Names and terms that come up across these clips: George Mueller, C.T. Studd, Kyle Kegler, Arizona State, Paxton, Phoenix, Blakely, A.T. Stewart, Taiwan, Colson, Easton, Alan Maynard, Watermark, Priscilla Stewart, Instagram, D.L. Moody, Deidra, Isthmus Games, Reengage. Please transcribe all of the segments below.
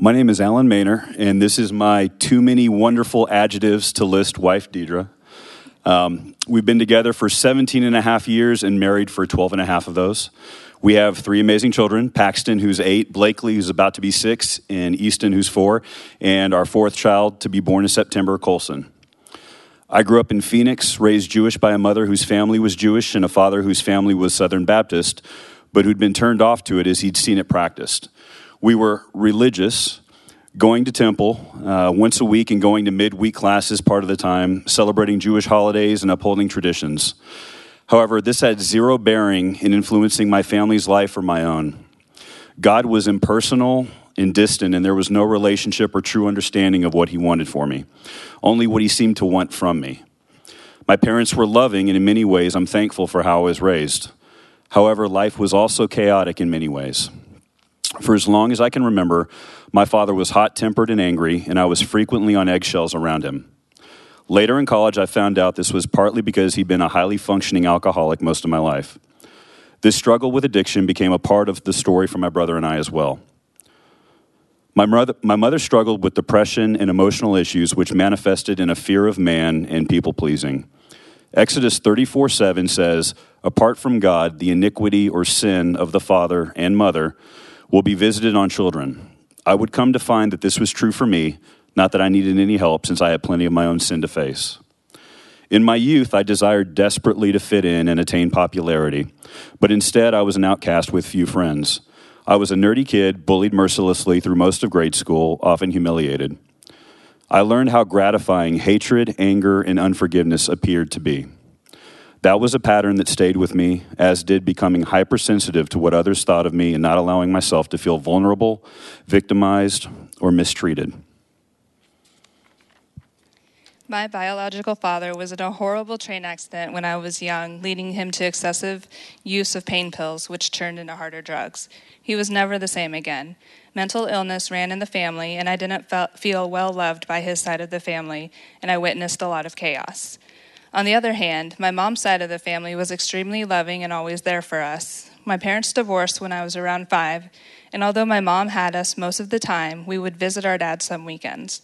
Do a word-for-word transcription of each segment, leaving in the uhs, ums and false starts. My name is Alan Maynard, and this is my too many wonderful adjectives to list wife, Deidra. Um, we've been together for seventeen and a half years and married for twelve and a half of those. We have three amazing children, Paxton, who's eight, Blakely, who's about to be six, and Easton, who's four, and our fourth child to be born in September, Colson. I grew up in Phoenix, raised Jewish by a mother whose family was Jewish and a father whose family was Southern Baptist, but who'd been turned off to it as he'd seen it practiced. We were religious, going to temple uh, once a week and going to midweek classes part of the time, celebrating Jewish holidays and upholding traditions. However, this had zero bearing in influencing my family's life or my own. God was impersonal and distant, and there was no relationship or true understanding of what he wanted for me, only what he seemed to want from me. My parents were loving, and in many ways, I'm thankful for how I was raised. However, life was also chaotic in many ways. For as long as I can remember, my father was hot-tempered and angry, and I was frequently on eggshells around him. Later in college, I found out this was partly because he'd been a highly functioning alcoholic most of my life. This struggle with addiction became a part of the story for my brother and I as well. My mother, my mother struggled with depression and emotional issues, which manifested in a fear of man and people-pleasing. Exodus thirty-four seven says, "Apart from God, the iniquity or sin of the father and mother will be visited on children." I would come to find that this was true for me, not that I needed any help since I had plenty of my own sin to face. In my youth, I desired desperately to fit in and attain popularity, but instead I was an outcast with few friends. I was a nerdy kid, bullied mercilessly through most of grade school, often humiliated. I learned how gratifying hatred, anger, and unforgiveness appeared to be. That was a pattern that stayed with me, as did becoming hypersensitive to what others thought of me and not allowing myself to feel vulnerable, victimized, or mistreated. My biological father was in a horrible train accident when I was young, leading him to excessive use of pain pills, which turned into harder drugs. He was never the same again. Mental illness ran in the family, and I didn't feel well loved by his side of the family, and I witnessed a lot of chaos. On the other hand, my mom's side of the family was extremely loving and always there for us. My parents divorced when I was around five, and although my mom had us most of the time, we would visit our dad some weekends.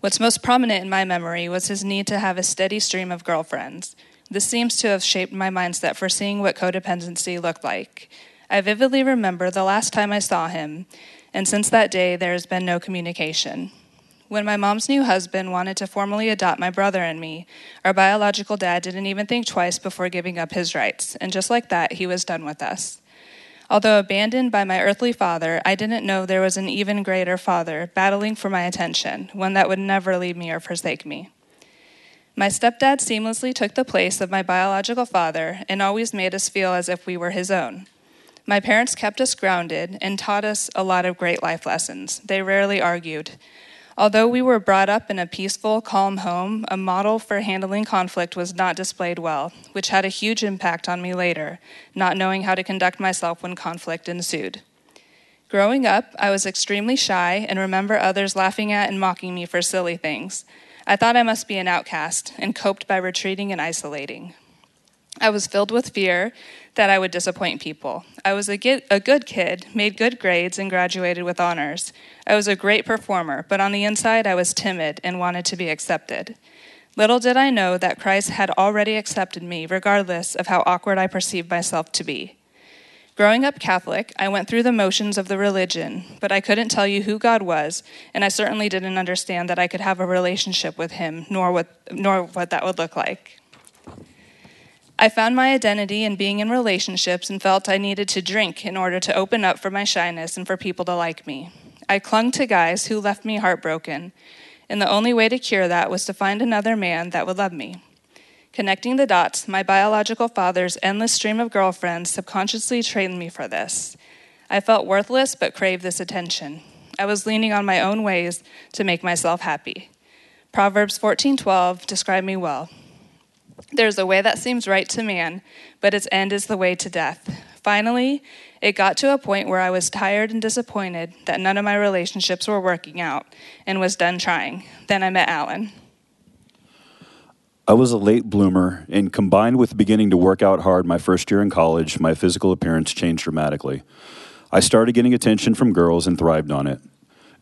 What's most prominent in my memory was his need to have a steady stream of girlfriends. This seems to have shaped my mindset for seeing what codependency looked like. I vividly remember the last time I saw him, and since that day, there has been no communication. When my mom's new husband wanted to formally adopt my brother and me, our biological dad didn't even think twice before giving up his rights, and just like that, he was done with us. Although abandoned by my earthly father, I didn't know there was an even greater father battling for my attention, one that would never leave me or forsake me. My stepdad seamlessly took the place of my biological father and always made us feel as if we were his own. My parents kept us grounded and taught us a lot of great life lessons. They rarely argued. Although we were brought up in a peaceful, calm home, a model for handling conflict was not displayed well, which had a huge impact on me later, not knowing how to conduct myself when conflict ensued. Growing up, I was extremely shy and remember others laughing at and mocking me for silly things. I thought I must be an outcast and coped by retreating and isolating. I was filled with fear that I would disappoint people. I was a, get, a good kid, made good grades, and graduated with honors. I was a great performer, but on the inside, I was timid and wanted to be accepted. Little did I know that Christ had already accepted me, regardless of how awkward I perceived myself to be. Growing up Catholic, I went through the motions of the religion, but I couldn't tell you who God was, and I certainly didn't understand that I could have a relationship with him, nor what, nor what that would look like. I found my identity in being in relationships and felt I needed to drink in order to open up for my shyness and for people to like me. I clung to guys who left me heartbroken, and the only way to cure that was to find another man that would love me. Connecting the dots, my biological father's endless stream of girlfriends subconsciously trained me for this. I felt worthless but craved this attention. I was leaning on my own ways to make myself happy. Proverbs fourteen twelve described me well. "There's a way that seems right to man, but its end is the way to death." Finally, it got to a point where I was tired and disappointed that none of my relationships were working out and was done trying. Then I met Alan. I was a late bloomer, and combined with beginning to work out hard my first year in college, my physical appearance changed dramatically. I started getting attention from girls and thrived on it.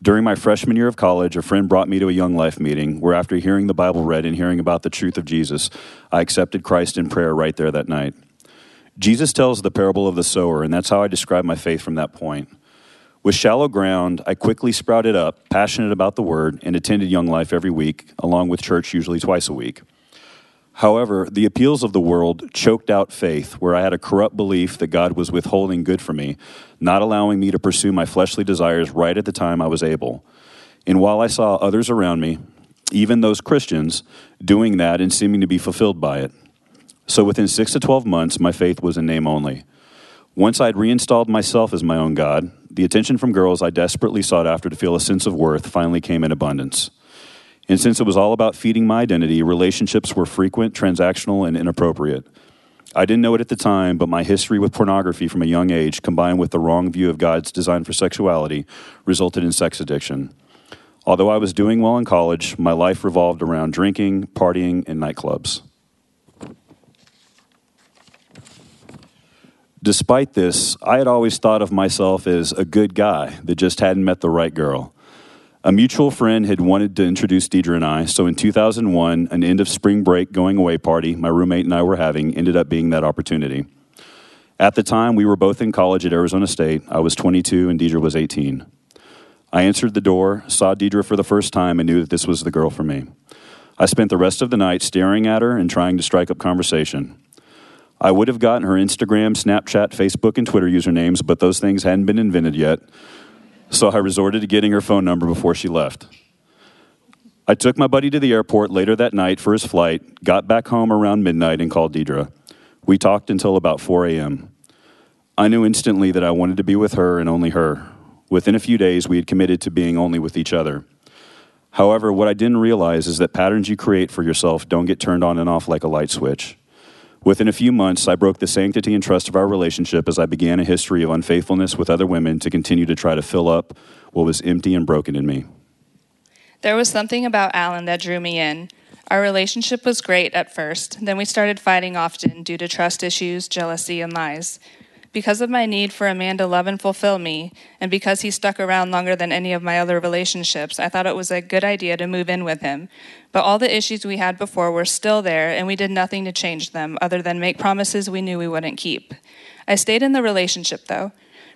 During my freshman year of college, a friend brought me to a Young Life meeting where, after hearing the Bible read and hearing about the truth of Jesus, I accepted Christ in prayer right there that night. Jesus tells the parable of the sower, and that's how I describe my faith from that point. With shallow ground, I quickly sprouted up, passionate about the Word, and attended Young Life every week, along with church usually twice a week. However, the appeals of the world choked out faith, where I had a corrupt belief that God was withholding good from me, not allowing me to pursue my fleshly desires right at the time I was able. And while I saw others around me, even those Christians, doing that and seeming to be fulfilled by it. So within six to twelve months, my faith was in name only. Once I'd reinstalled myself as my own God, the attention from girls I desperately sought after to feel a sense of worth finally came in abundance. And since it was all about feeding my identity, relationships were frequent, transactional, and inappropriate. I didn't know it at the time, but my history with pornography from a young age, combined with the wrong view of God's design for sexuality, resulted in sex addiction. Although I was doing well in college, my life revolved around drinking, partying, and nightclubs. Despite this, I had always thought of myself as a good guy that just hadn't met the right girl. A mutual friend had wanted to introduce Deidra and I, so in two thousand one, an end of spring break going away party my roommate and I were having ended up being that opportunity. At the time, we were both in college at Arizona State. I was twenty-two and Deidra was eighteen. I answered the door, saw Deidra for the first time, and knew that this was the girl for me. I spent the rest of the night staring at her and trying to strike up conversation. I would have gotten her Instagram, Snapchat, Facebook, and Twitter usernames, but those things hadn't been invented yet, so I resorted to getting her phone number before she left. I took my buddy to the airport later that night for his flight, got back home around midnight, and called Deidra. We talked until about four a.m. I knew instantly that I wanted to be with her and only her. Within a few days, we had committed to being only with each other. However, what I didn't realize is that patterns you create for yourself don't get turned on and off like a light switch. Within a few months, I broke the sanctity and trust of our relationship as I began a history of unfaithfulness with other women to continue to try to fill up what was empty and broken in me. There was something about Alan that drew me in. Our relationship was great at first. Then we started fighting often due to trust issues, jealousy, and lies. Because of my need for a man to love and fulfill me, and because he stuck around longer than any of my other relationships, I thought it was a good idea to move in with him. But all the issues we had before were still there, and we did nothing to change them other than make promises we knew we wouldn't keep. I stayed in the relationship, though.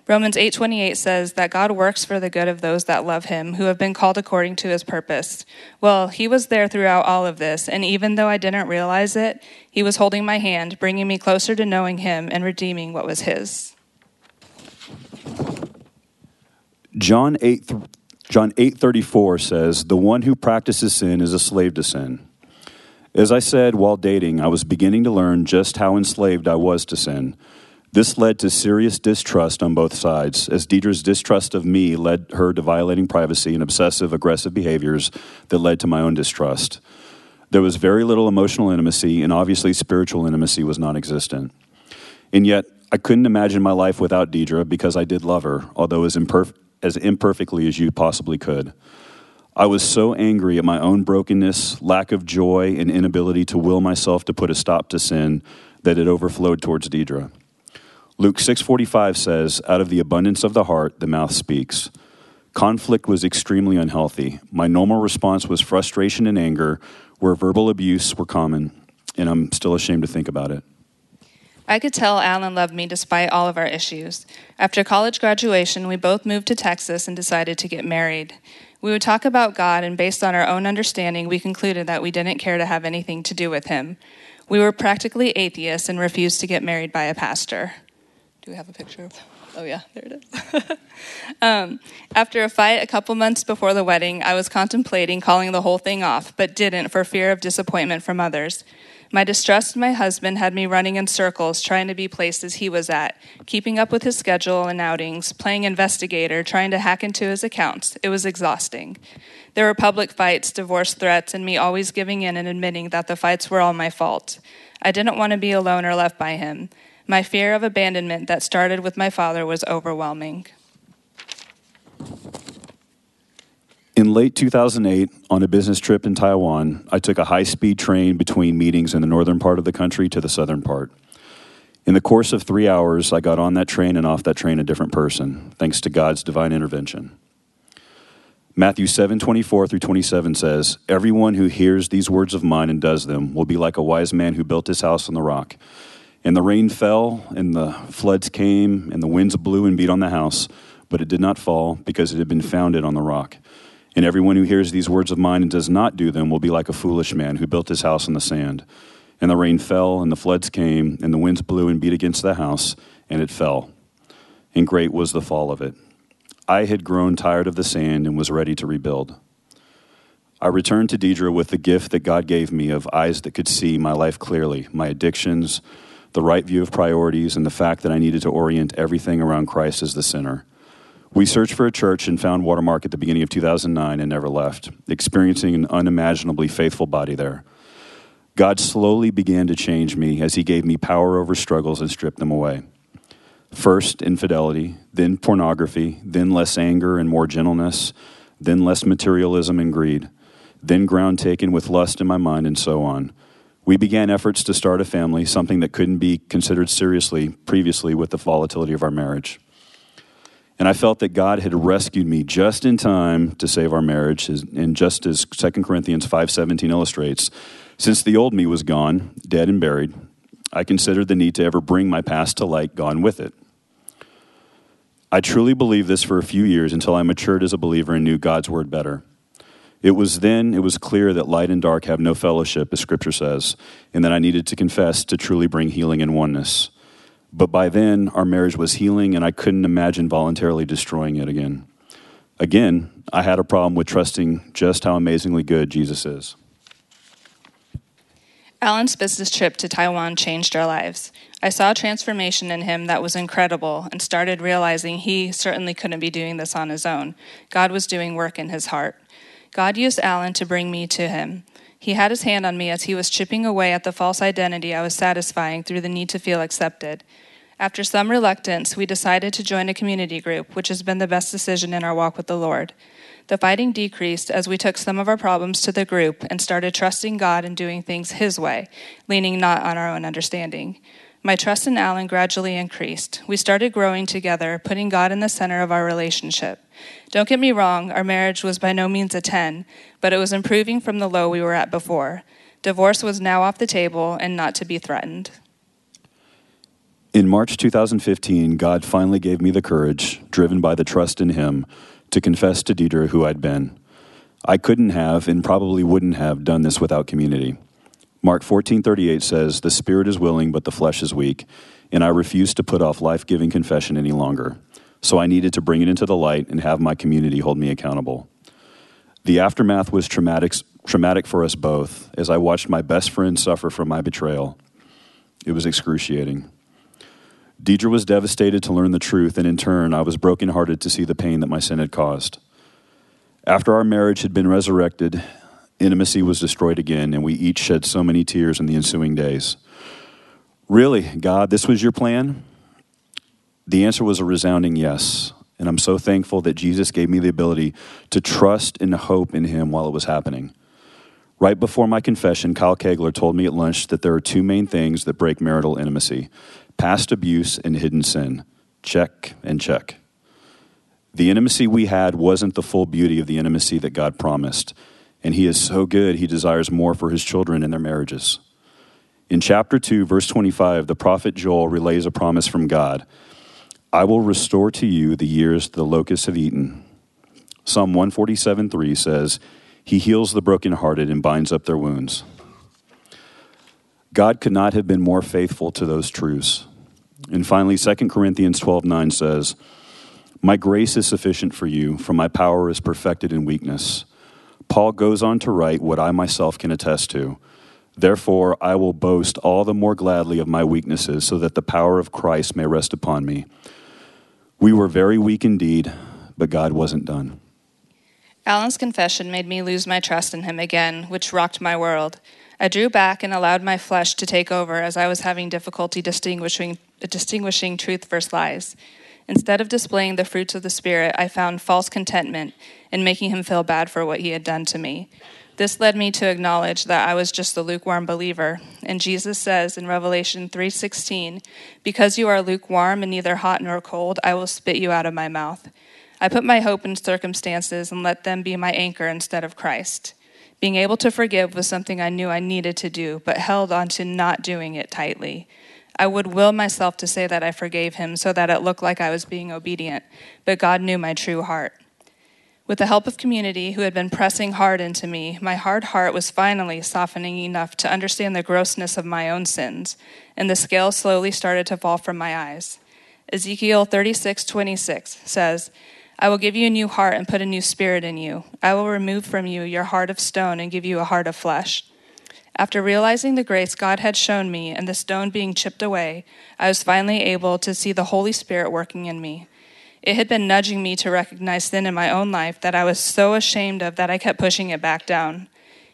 Romans eight twenty-eight says that God works for the good of those that love him, who have been called according to his purpose. Well, he was there throughout all of this, and even though I didn't realize it, he was holding my hand, bringing me closer to knowing him and redeeming what was his. John eight, John eight thirty-four says, "The one who practices sin is a slave to sin." As I said, while dating, I was beginning to learn just how enslaved I was to sin. This led to serious distrust on both sides, as Deidra's distrust of me led her to violating privacy and obsessive, aggressive behaviors that led to my own distrust. There was very little emotional intimacy, and obviously spiritual intimacy was non-existent. And yet, I couldn't imagine my life without Deidra because I did love her, although as, imperf- as imperfectly as you possibly could. I was so angry at my own brokenness, lack of joy, and inability to will myself to put a stop to sin that it overflowed towards Deidra. Luke six forty-five says, "Out of the abundance of the heart, the mouth speaks." Conflict was extremely unhealthy. My normal response was frustration and anger, where verbal abuse were common, and I'm still ashamed to think about it. I could tell Alan loved me despite all of our issues. After college graduation, we both moved to Texas and decided to get married. We would talk about God, and based on our own understanding, we concluded that we didn't care to have anything to do with him. We were practically atheists and refused to get married by a pastor. Do we have a picture of? Oh, yeah, there it is. um, after a fight a couple months before the wedding, I was contemplating calling the whole thing off, but didn't for fear of disappointment from others. My distrust of my husband had me running in circles, trying to be places he was at, keeping up with his schedule and outings, playing investigator, trying to hack into his accounts. It was exhausting. There were public fights, divorce threats, and me always giving in and admitting that the fights were all my fault. I didn't want to be alone or left by him. My fear of abandonment that started with my father was overwhelming. In late two thousand eight, on a business trip in Taiwan, I took a high-speed train between meetings in the northern part of the country to the southern part. In the course of three hours, I got on that train and off that train a different person, thanks to God's divine intervention. Matthew seven twenty-four through twenty-seven says, "Everyone who hears these words of mine and does them will be like a wise man who built his house on the rock. And the rain fell, and the floods came, and the winds blew and beat on the house, but it did not fall, because it had been founded on the rock. And everyone who hears these words of mine and does not do them will be like a foolish man who built his house on the sand. And the rain fell, and the floods came, and the winds blew and beat against the house, and it fell. And great was the fall of it. I had grown tired of the sand and was ready to rebuild. I returned to Deidra with the gift that God gave me of eyes that could see my life clearly, my addictions, the right view of priorities, and the fact that I needed to orient everything around Christ as the center. We searched for a church and found Watermark at the beginning of two thousand nine and never left, experiencing an unimaginably faithful body there. God slowly began to change me as he gave me power over struggles and stripped them away. First infidelity, then pornography, then less anger and more gentleness, then less materialism and greed, then ground taken with lust in my mind, and so on. We began efforts to start a family, something that couldn't be considered seriously previously with the volatility of our marriage. And I felt that God had rescued me just in time to save our marriage. And just as Second Corinthians five seventeen illustrates, since the old me was gone, dead and buried, I considered the need to ever bring my past to light, gone with it. I truly believed this for a few years until I matured as a believer and knew God's word better. It was then it was clear that light and dark have no fellowship, as Scripture says, and that I needed to confess to truly bring healing and oneness. But by then, our marriage was healing, and I couldn't imagine voluntarily destroying it again. Again, I had a problem with trusting just how amazingly good Jesus is." Alan's business trip to Taiwan changed our lives. I saw a transformation in him that was incredible and started realizing he certainly couldn't be doing this on his own. God was doing work in his heart. God used Alan to bring me to him. He had his hand on me as he was chipping away at the false identity I was satisfying through the need to feel accepted. After some reluctance, we decided to join a community group, which has been the best decision in our walk with the Lord. The fighting decreased as we took some of our problems to the group and started trusting God and doing things his way, leaning not on our own understanding. My trust in Alan gradually increased. We started growing together, putting God in the center of our relationship. Don't get me wrong, our marriage was by no means a ten, but it was improving from the low we were at before. Divorce was now off the table and not to be threatened. In March two thousand fifteen, God finally gave me the courage, driven by the trust in him, to confess to Deidra who I'd been. I couldn't have and probably wouldn't have done this without community. Mark fourteen thirty-eight says, "The spirit is willing, but the flesh is weak, and I refuse to put off life-giving confession any longer. So I needed to bring it into the light and have my community hold me accountable." The aftermath was traumatic, traumatic for us both, as I watched my best friend suffer from my betrayal. It was excruciating. Deidra was devastated to learn the truth, and in turn, I was brokenhearted to see the pain that my sin had caused. After our marriage had been resurrected, intimacy was destroyed again, and we each shed so many tears in the ensuing days. Really, God, this was your plan? The answer was a resounding yes, and I'm so thankful that Jesus gave me the ability to trust and hope in him while it was happening. Right before my confession, Kyle Kegler told me at lunch that there are two main things that break marital intimacy: past abuse and hidden sin. Check and check. The intimacy we had wasn't the full beauty of the intimacy that God promised, and he is so good he desires more for his children and their marriages. In chapter two, verse twenty-five, the prophet Joel relays a promise from God: "I will restore to you the years the locusts have eaten." Psalm one forty-seven three says, "He heals the brokenhearted and binds up their wounds." God could not have been more faithful to those truths. And finally, Second Corinthians twelve nine says, "My grace is sufficient for you, for my power is perfected in weakness." Paul goes on to write what I myself can attest to: "Therefore, I will boast all the more gladly of my weaknesses, so that the power of Christ may rest upon me." We were very weak indeed, but God wasn't done. Alan's confession made me lose my trust in him again, which rocked my world. I drew back and allowed my flesh to take over, as I was having difficulty distinguishing, distinguishing truth versus lies. Instead of displaying the fruits of the Spirit, I found false contentment in making him feel bad for what he had done to me. This led me to acknowledge that I was just a lukewarm believer, and Jesus says in Revelation three sixteen, "Because you are lukewarm and neither hot nor cold, I will spit you out of my mouth." I put my hope in circumstances and let them be my anchor instead of Christ. Being able to forgive was something I knew I needed to do, but held on to not doing it tightly. I would will myself to say that I forgave him so that it looked like I was being obedient, but God knew my true heart. With the help of community who had been pressing hard into me, my hard heart was finally softening enough to understand the grossness of my own sins, and the scale slowly started to fall from my eyes. Ezekiel thirty-six twenty-six says, I will give you a new heart and put a new spirit in you. I will remove from you your heart of stone and give you a heart of flesh. After realizing the grace God had shown me and the stone being chipped away, I was finally able to see the Holy Spirit working in me. It had been nudging me to recognize sin in my own life that I was so ashamed of that I kept pushing it back down.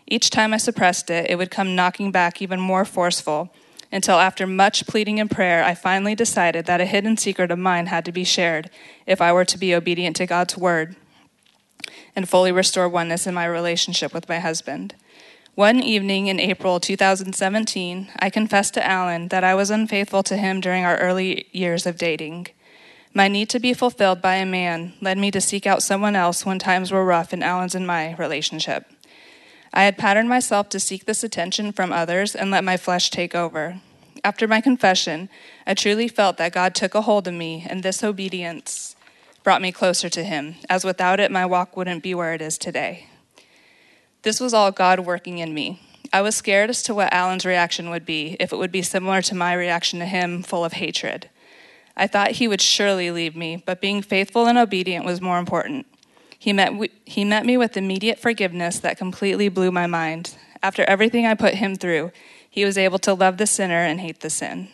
Each time I suppressed it, it would come knocking back even more forceful, until after much pleading and prayer, I finally decided that a hidden secret of mine had to be shared if I were to be obedient to God's word and fully restore oneness in my relationship with my husband. One evening in April two thousand seventeen, I confessed to Alan that I was unfaithful to him during our early years of dating. My need to be fulfilled by a man led me to seek out someone else when times were rough in Alan's and my relationship. I had patterned myself to seek this attention from others and let my flesh take over. After my confession, I truly felt that God took a hold of me, and this obedience brought me closer to him, as without it, my walk wouldn't be where it is today. This was all God working in me. I was scared as to what Alan's reaction would be, if it would be similar to my reaction to him, full of hatred. I thought he would surely leave me, but being faithful and obedient was more important. He met he met me with immediate forgiveness that completely blew my mind. After everything I put him through, he was able to love the sinner and hate the sin.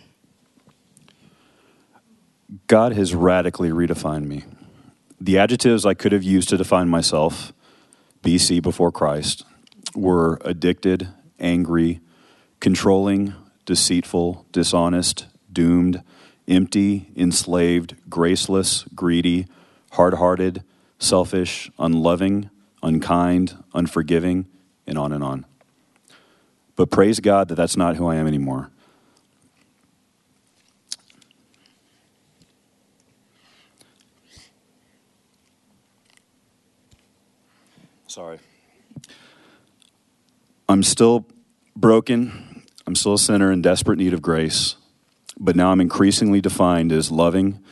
God has radically redefined me. The adjectives I could have used to define myself, B C before Christ, were addicted, angry, controlling, deceitful, dishonest, doomed, empty, enslaved, graceless, greedy, hard-hearted, selfish, unloving, unkind, unforgiving, and on and on. But praise God that that's not who I am anymore. Sorry. I'm still broken. I'm still a sinner in desperate need of grace. But now I'm increasingly defined as loving,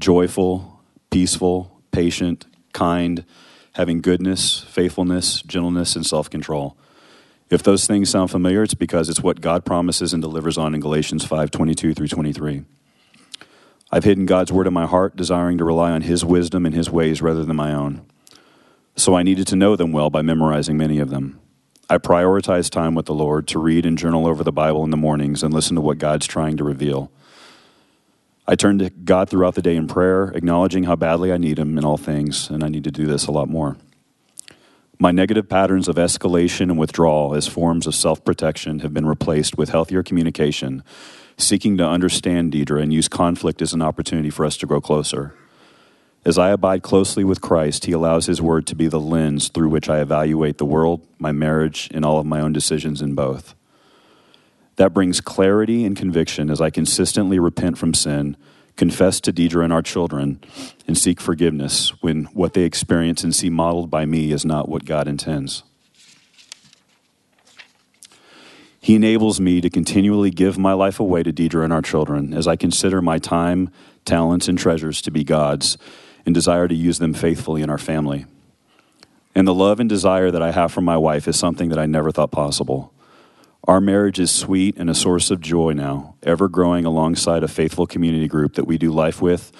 joyful, peaceful, patient, kind, having goodness, faithfulness, gentleness, and self-control. If those things sound familiar, it's because it's what God promises and delivers on in Galatians five twenty-two through twenty-three. I've hidden God's word in my heart, desiring to rely on his wisdom and his ways rather than my own. So I needed to know them well by memorizing many of them. I prioritize time with the Lord to read and journal over the Bible in the mornings and listen to what God's trying to reveal. I turn to God throughout the day in prayer, acknowledging how badly I need him in all things, and I need to do this a lot more. My negative patterns of escalation and withdrawal as forms of self-protection have been replaced with healthier communication, seeking to understand Deidra and use conflict as an opportunity for us to grow closer. As I abide closely with Christ, he allows his word to be the lens through which I evaluate the world, my marriage, and all of my own decisions in both. That brings clarity and conviction as I consistently repent from sin, confess to Deidra and our children, and seek forgiveness when what they experience and see modeled by me is not what God intends. He enables me to continually give my life away to Deidra and our children as I consider my time, talents, and treasures to be God's, and desire to use them faithfully in our family. And the love and desire that I have for my wife is something that I never thought possible. Our marriage is sweet and a source of joy now, ever growing alongside a faithful community group that we do life with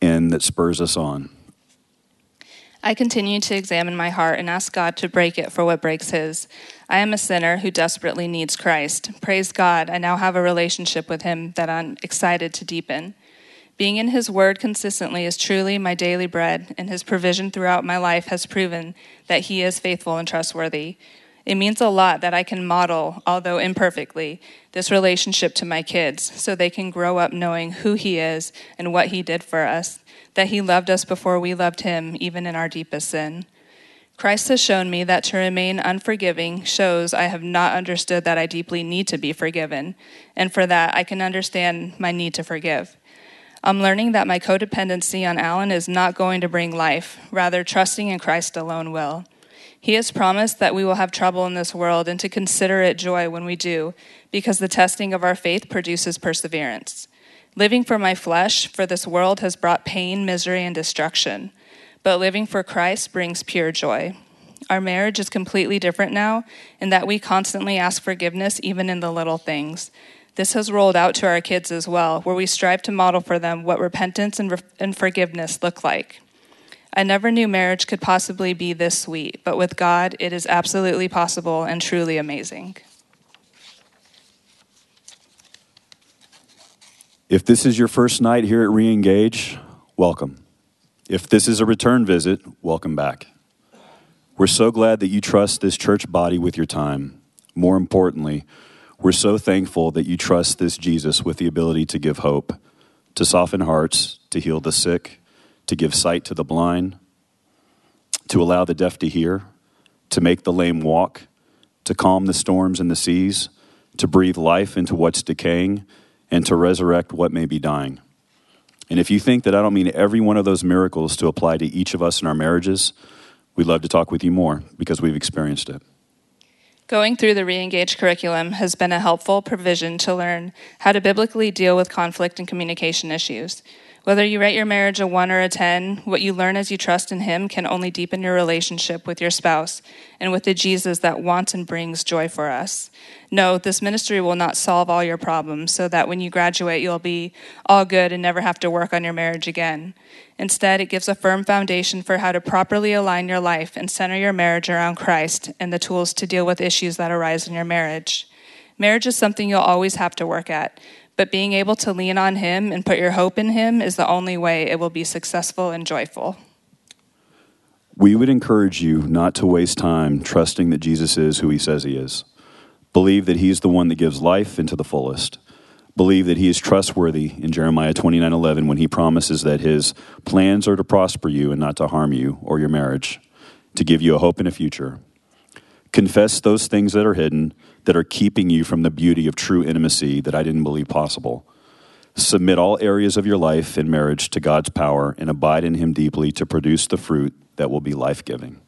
and that spurs us on. I continue to examine my heart and ask God to break it for what breaks his. I am a sinner who desperately needs Christ. Praise God, I now have a relationship with him that I'm excited to deepen. Being in his word consistently is truly my daily bread, and his provision throughout my life has proven that he is faithful and trustworthy. It means a lot that I can model, although imperfectly, this relationship to my kids so they can grow up knowing who he is and what he did for us, that he loved us before we loved him, even in our deepest sin. Christ has shown me that to remain unforgiving shows I have not understood that I deeply need to be forgiven, and for that I can understand my need to forgive. I'm learning that my codependency on Alan is not going to bring life, rather trusting in Christ alone will. He has promised that we will have trouble in this world and to consider it joy when we do, because the testing of our faith produces perseverance. Living for my flesh, for this world, has brought pain, misery, and destruction. But living for Christ brings pure joy. Our marriage is completely different now in that we constantly ask forgiveness even in the little things. This has rolled out to our kids as well, where we strive to model for them what repentance and, re- and forgiveness look like. I never knew marriage could possibly be this sweet, but with God, it is absolutely possible and truly amazing. If this is your first night here at Reengage, welcome. If this is a return visit, welcome back. We're so glad that you trust this church body with your time. More importantly, we're so thankful that you trust this Jesus with the ability to give hope, to soften hearts, to heal the sick, to give sight to the blind, to allow the deaf to hear, to make the lame walk, to calm the storms and the seas, to breathe life into what's decaying, and to resurrect what may be dying. And if you think that I don't mean every one of those miracles to apply to each of us in our marriages, we'd love to talk with you more because we've experienced it. Going through the Reengage curriculum has been a helpful provision to learn how to biblically deal with conflict and communication issues. Whether you rate your marriage a one or a ten, what you learn as you trust in him can only deepen your relationship with your spouse and with the Jesus that wants and brings joy for us. No, this ministry will not solve all your problems so that when you graduate, you'll be all good and never have to work on your marriage again. Instead, it gives a firm foundation for how to properly align your life and center your marriage around Christ and the tools to deal with issues that arise in your marriage. Marriage is something you'll always have to work at, but being able to lean on him and put your hope in him is the only way it will be successful and joyful. We would encourage you not to waste time trusting that Jesus is who he says he is. Believe that he's the one that gives life into the fullest. Believe that he is trustworthy in Jeremiah twenty-nine eleven when he promises that his plans are to prosper you and not to harm you or your marriage, to give you a hope and a future. Confess those things that are hidden, that are keeping you from the beauty of true intimacy that I didn't believe possible. Submit all areas of your life and marriage to God's power and abide in him deeply to produce the fruit that will be life-giving.